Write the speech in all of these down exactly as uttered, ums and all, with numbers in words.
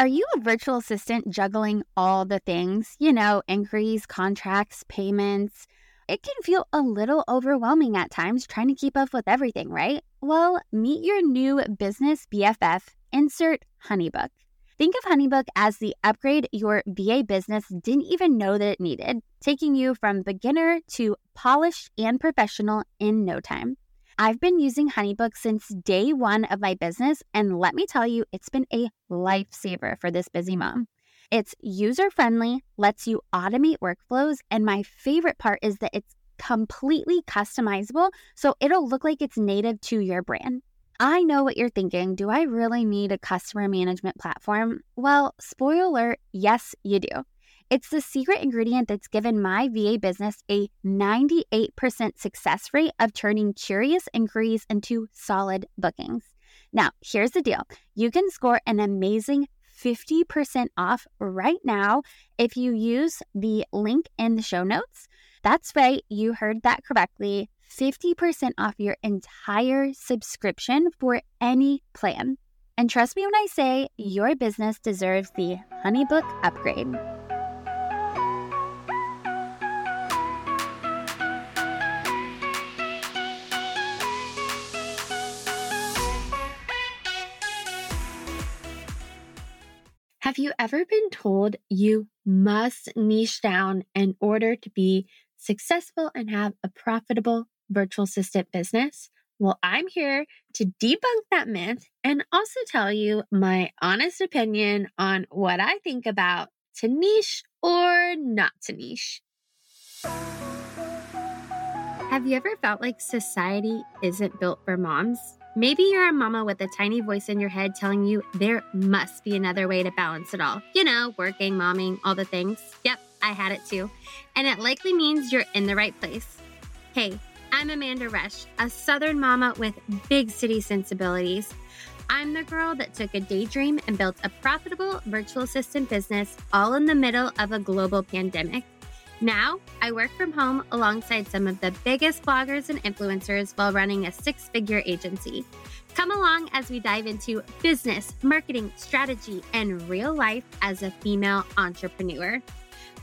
Are you a virtual assistant juggling all the things? You know, inquiries, contracts, payments. It can feel a little overwhelming at times trying to keep up with everything, right? Well, meet your new business B F F, insert HoneyBook. Think of HoneyBook as the upgrade your B A business didn't even know that it needed, taking you from beginner to polished and professional in no time. I've been using HoneyBook since day one of my business, and let me tell you, it's been a lifesaver for this busy mom. It's user-friendly, lets you automate workflows, and my favorite part is that it's completely customizable, so it'll look like it's native to your brand. I know what you're thinking, do I really need a customer management platform? Well, spoiler alert, yes, you do. It's the secret ingredient that's given my V A business a ninety-eight percent success rate of turning curious inquiries into solid bookings. Now, here's the deal. You can score an amazing fifty percent off right now if you use the link in the show notes. That's right, you heard that correctly. fifty percent off your entire subscription for any plan. And trust me when I say your business deserves the HoneyBook upgrade. Have you ever been told you must niche down in order to be successful and have a profitable virtual assistant business? Well, I'm here to debunk that myth and also tell you my honest opinion on what I think about to niche or not to niche. Have you ever felt like society isn't built for moms? Maybe you're a mama with a tiny voice in your head telling you there must be another way to balance it all. You know, working, momming, all the things. Yep, I had it too. And it likely means you're in the right place. Hey, I'm Amanda Rush, a Southern mama with big city sensibilities. I'm the girl that took a daydream and built a profitable virtual assistant business all in the middle of a global pandemic. Now, I work from home alongside some of the biggest bloggers and influencers while running a six-figure agency. Come along as we dive into business, marketing, strategy, and real life as a female entrepreneur.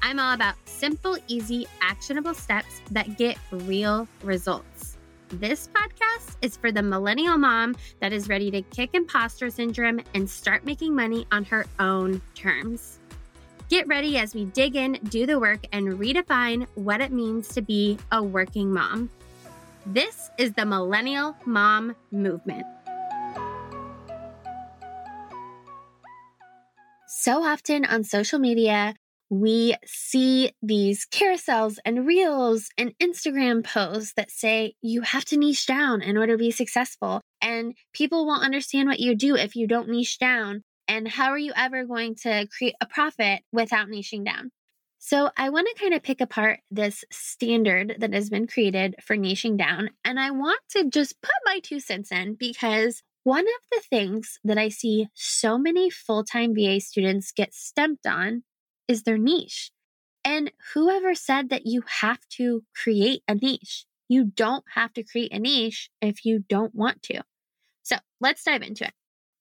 I'm all about simple, easy, actionable steps that get real results. This podcast is for the millennial mom that is ready to kick imposter syndrome and start making money on her own terms. Get ready as we dig in, do the work, and redefine what it means to be a working mom. This is the Millennial Mom Movement. So often on social media, we see these carousels and reels and Instagram posts that say you have to niche down in order to be successful, and people won't understand what you do if you don't niche down. And how are you ever going to create a profit without niching down? So I want to kind of pick apart this standard that has been created for niching down. And I want to just put my two cents in because one of the things that I see so many full-time V A students get stumped on is their niche. And whoever said that you have to create a niche, you don't have to create a niche if you don't want to. So let's dive into it.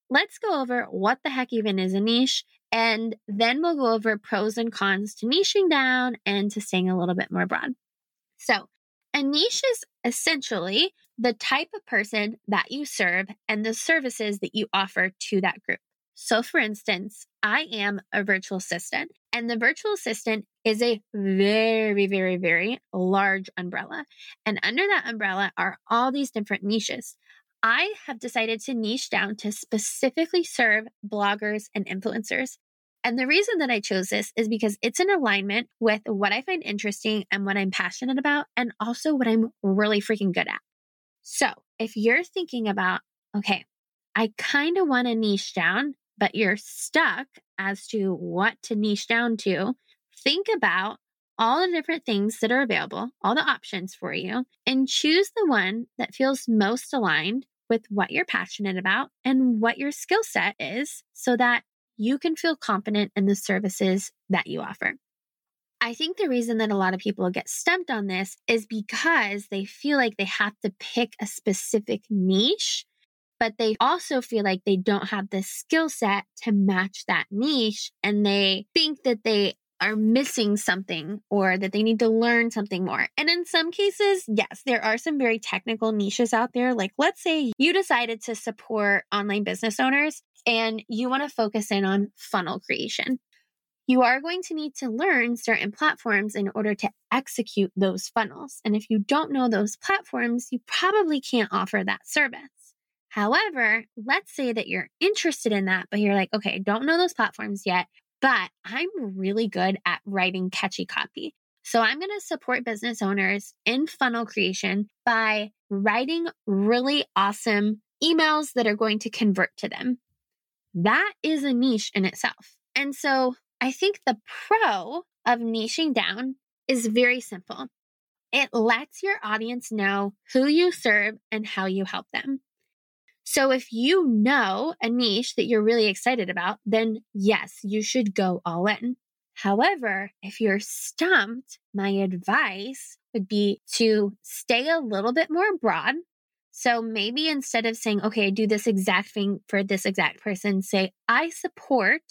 Let's go over what the heck even is a niche, and then we'll go over pros and cons to niching down and to staying a little bit more broad. So a niche is essentially the type of person that you serve and the services that you offer to that group. So for instance, I am a virtual assistant, and the virtual assistant is a very, very, very large umbrella. And under that umbrella are all these different niches. I have decided to niche down to specifically serve bloggers and influencers. And the reason that I chose this is because it's in alignment with what I find interesting and what I'm passionate about, and also what I'm really freaking good at. So if you're thinking about, okay, I kind of want to niche down, but you're stuck as to what to niche down to, think about all the different things that are available, all the options for you, and choose the one that feels most aligned with what you're passionate about and what your skill set is so that you can feel confident in the services that you offer. I think the reason that a lot of people get stumped on this is because they feel like they have to pick a specific niche but they also feel like they don't have the skill set to match that niche. And they think that they are missing something or that they need to learn something more. And in some cases, yes, there are some very technical niches out there. Like, let's say you decided to support online business owners and you want to focus in on funnel creation. You are going to need to learn certain platforms in order to execute those funnels. And if you don't know those platforms, you probably can't offer that service. However, let's say that you're interested in that, but you're like, okay, I don't know those platforms yet, but I'm really good at writing catchy copy. So I'm going to support business owners in funnel creation by writing really awesome emails that are going to convert to them. That is a niche in itself. And so I think the pro of niching down is very simple. It lets your audience know who you serve and how you help them. So if you know a niche that you're really excited about, then yes, you should go all in. However, if you're stumped, my advice would be to stay a little bit more broad. So maybe instead of saying, okay, I do this exact thing for this exact person, say, I support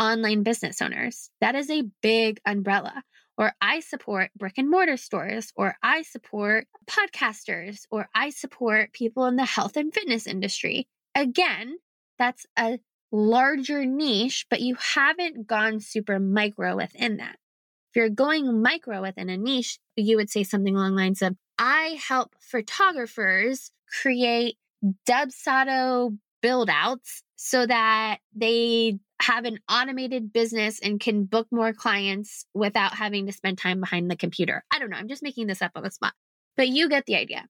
online business owners. That is a big umbrella. Or I support brick and mortar stores, or I support podcasters, or I support people in the health and fitness industry. Again, that's a larger niche, but you haven't gone super micro within that. If you're going micro within a niche, you would say something along the lines of, I help photographers create Dubsado build outs so that they have an automated business and can book more clients without having to spend time behind the computer. I don't know. I'm just making this up on the spot, but you get the idea.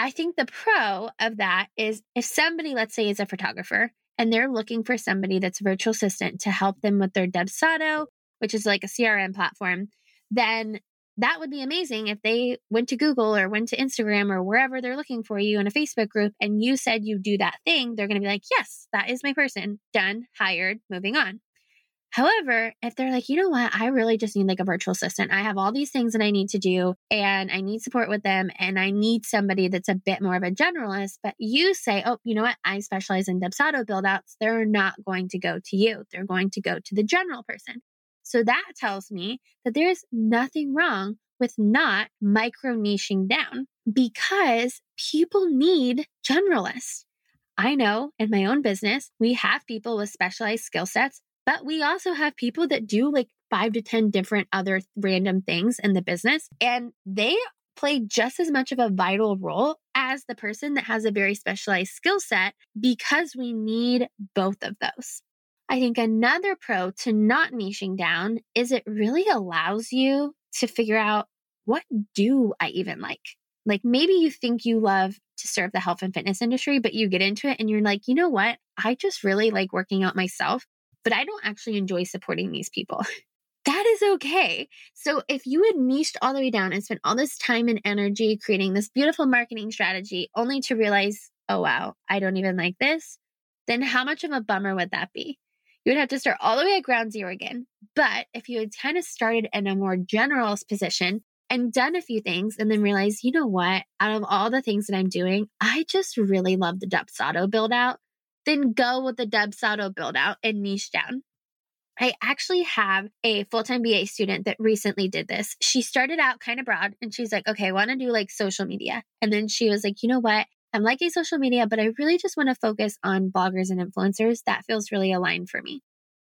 I think the pro of that is if somebody, let's say, is a photographer and they're looking for somebody that's a virtual assistant to help them with their Dubsado, which is like a C R M platform, then that would be amazing if they went to Google or went to Instagram or wherever they're looking for you in a Facebook group and you said you do that thing, they're going to be like, yes, that is my person. Done, hired, moving on. However, if they're like, you know what, I really just need like a virtual assistant. I have all these things that I need to do and I need support with them and I need somebody that's a bit more of a generalist, but you say, oh, you know what, I specialize in Dubsado build outs. They're not going to go to you. They're going to go to the general person. So that tells me that there's nothing wrong with not micro niching down because people need generalists. I know in my own business, we have people with specialized skill sets, but we also have people that do like five to ten different other random things in the business. And they play just as much of a vital role as the person that has a very specialized skill set because we need both of those. I think another pro to not niching down is it really allows you to figure out what do I even like? Like maybe you think you love to serve the health and fitness industry, but you get into it and you're like, you know what? I just really like working out myself, but I don't actually enjoy supporting these people. That is okay. So if you had niched all the way down and spent all this time and energy creating this beautiful marketing strategy only to realize, oh, wow, I don't even like this, then how much of a bummer would that be? You would have to start all the way at ground zero again. But if you had kind of started in a more generalist position and done a few things and then realized, you know what, out of all the things that I'm doing, I just really love the Dubsado build out, then go with the Dubsado build out and niche down. I actually have a full-time B A student that recently did this. She started out kind of broad and she's like, okay, I want to do like social media. And then she was like, you know what? I'm liking social media, but I really just want to focus on bloggers and influencers. That feels really aligned for me.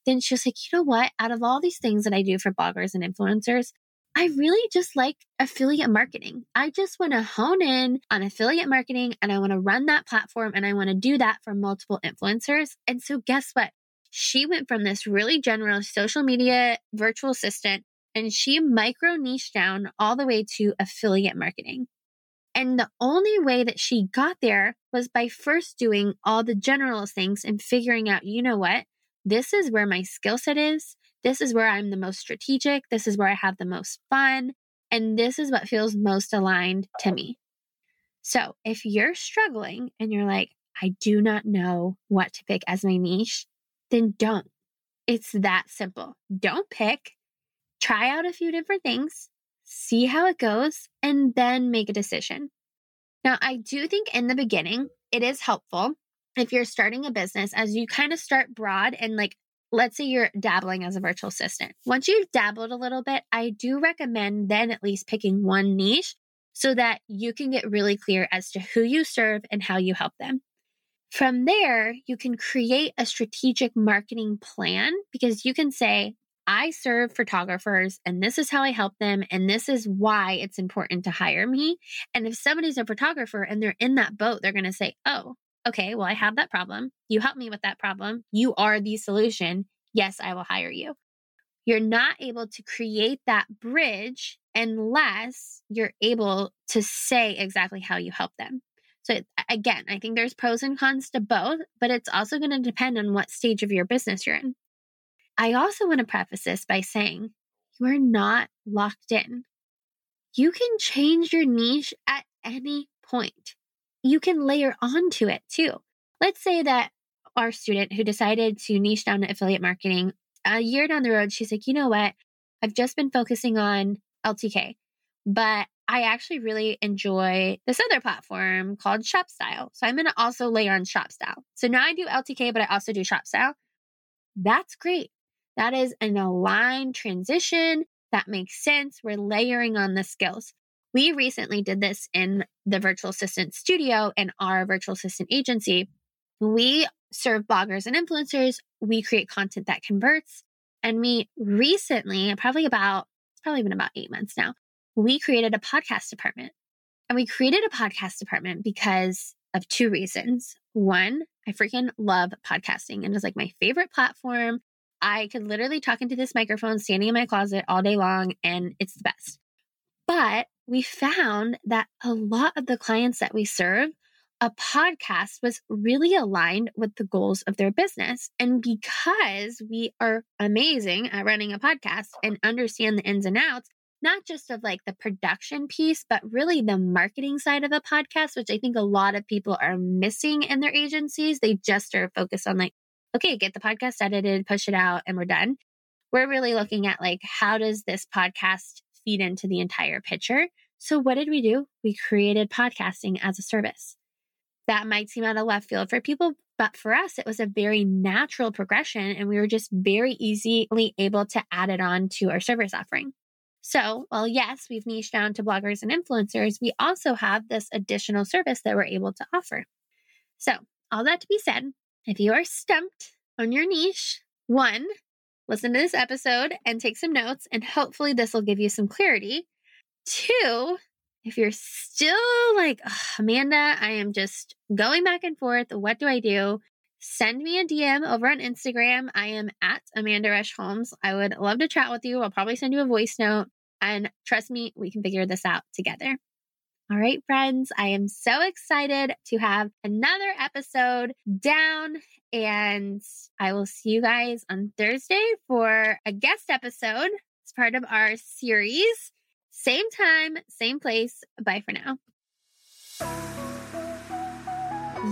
Then she was like, you know what? Out of all these things that I do for bloggers and influencers, I really just like affiliate marketing. I just want to hone in on affiliate marketing and I want to run that platform and I want to do that for multiple influencers. And so guess what? She went from this really general social media virtual assistant and she micro niched down all the way to affiliate marketing. And the only way that she got there was by first doing all the general things and figuring out, you know what, this is where my skill set is. This is where I'm the most strategic. This is where I have the most fun. And this is what feels most aligned to me. So if you're struggling and you're like, I do not know what to pick as my niche, then don't. It's that simple. Don't pick. Try out a few different things. See how it goes, and then make a decision. Now, I do think in the beginning, it is helpful if you're starting a business as you kind of start broad and like, let's say you're dabbling as a virtual assistant. Once you've dabbled a little bit, I do recommend then at least picking one niche so that you can get really clear as to who you serve and how you help them. From there, you can create a strategic marketing plan because you can say, I serve photographers and this is how I help them. And this is why it's important to hire me. And if somebody's a photographer and they're in that boat, they're going to say, oh, okay, well, I have that problem. You help me with that problem. You are the solution. Yes, I will hire you. You're not able to create that bridge unless you're able to say exactly how you help them. So again, I think there's pros and cons to both, but it's also going to depend on what stage of your business you're in. I also want to preface this by saying you are not locked in. You can change your niche at any point. You can layer onto it too. Let's say that our student who decided to niche down to affiliate marketing, a year down the road, she's like, you know what? I've just been focusing on L T K, but I actually really enjoy this other platform called ShopStyle. So I'm going to also layer on ShopStyle. So now I do L T K, but I also do ShopStyle. That's great. That is an aligned transition. That makes sense. We're layering on the skills. We recently did this in the virtual assistant studio and our virtual assistant agency. We serve bloggers and influencers. We create content that converts. And we recently, probably about, it's probably been about eight months now, we created a podcast department. And we created a podcast department because of two reasons. One, I freaking love podcasting and it's like my favorite platform. I could literally talk into this microphone standing in my closet all day long and it's the best. But we found that a lot of the clients that we serve, a podcast was really aligned with the goals of their business. And because we are amazing at running a podcast and understand the ins and outs, not just of like the production piece, but really the marketing side of a podcast, which I think a lot of people are missing in their agencies. They just are focused on like, okay, get the podcast edited, push it out, and we're done. We're really looking at like, how does this podcast feed into the entire picture? So what did we do? We created podcasting as a service. That might seem out of left field for people, but for us, it was a very natural progression and we were just very easily able to add it on to our service offering. So, well, yes, we've niched down to bloggers and influencers. We also have this additional service that we're able to offer. So, all that to be said, if you are stumped on your niche, one, listen to this episode and take some notes, and hopefully this will give you some clarity. Two, if you're still like, oh, Amanda, I am just going back and forth. What do I do? Send me a D M over on Instagram. I am at Amanda Rush Holmes. I would love to chat with you. I'll probably send you a voice note. And trust me, we can figure this out together. All right, friends, I am so excited to have another episode down. And I will see you guys on Thursday for a guest episode. It's part of our series. Same time, same place. Bye for now.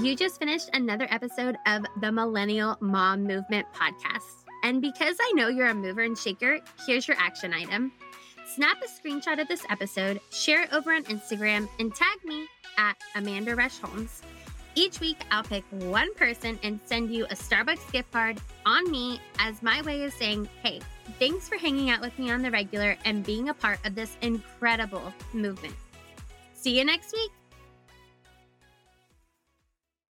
You just finished another episode of the Millennial Mom Movement podcast. And because I know you're a mover and shaker, here's your action item. Snap a screenshot of this episode, share it over on Instagram, and tag me at Amanda Rush Holmes. Each week, I'll pick one person and send you a Starbucks gift card on me as my way of saying, hey, thanks for hanging out with me on the regular and being a part of this incredible movement. See you next week.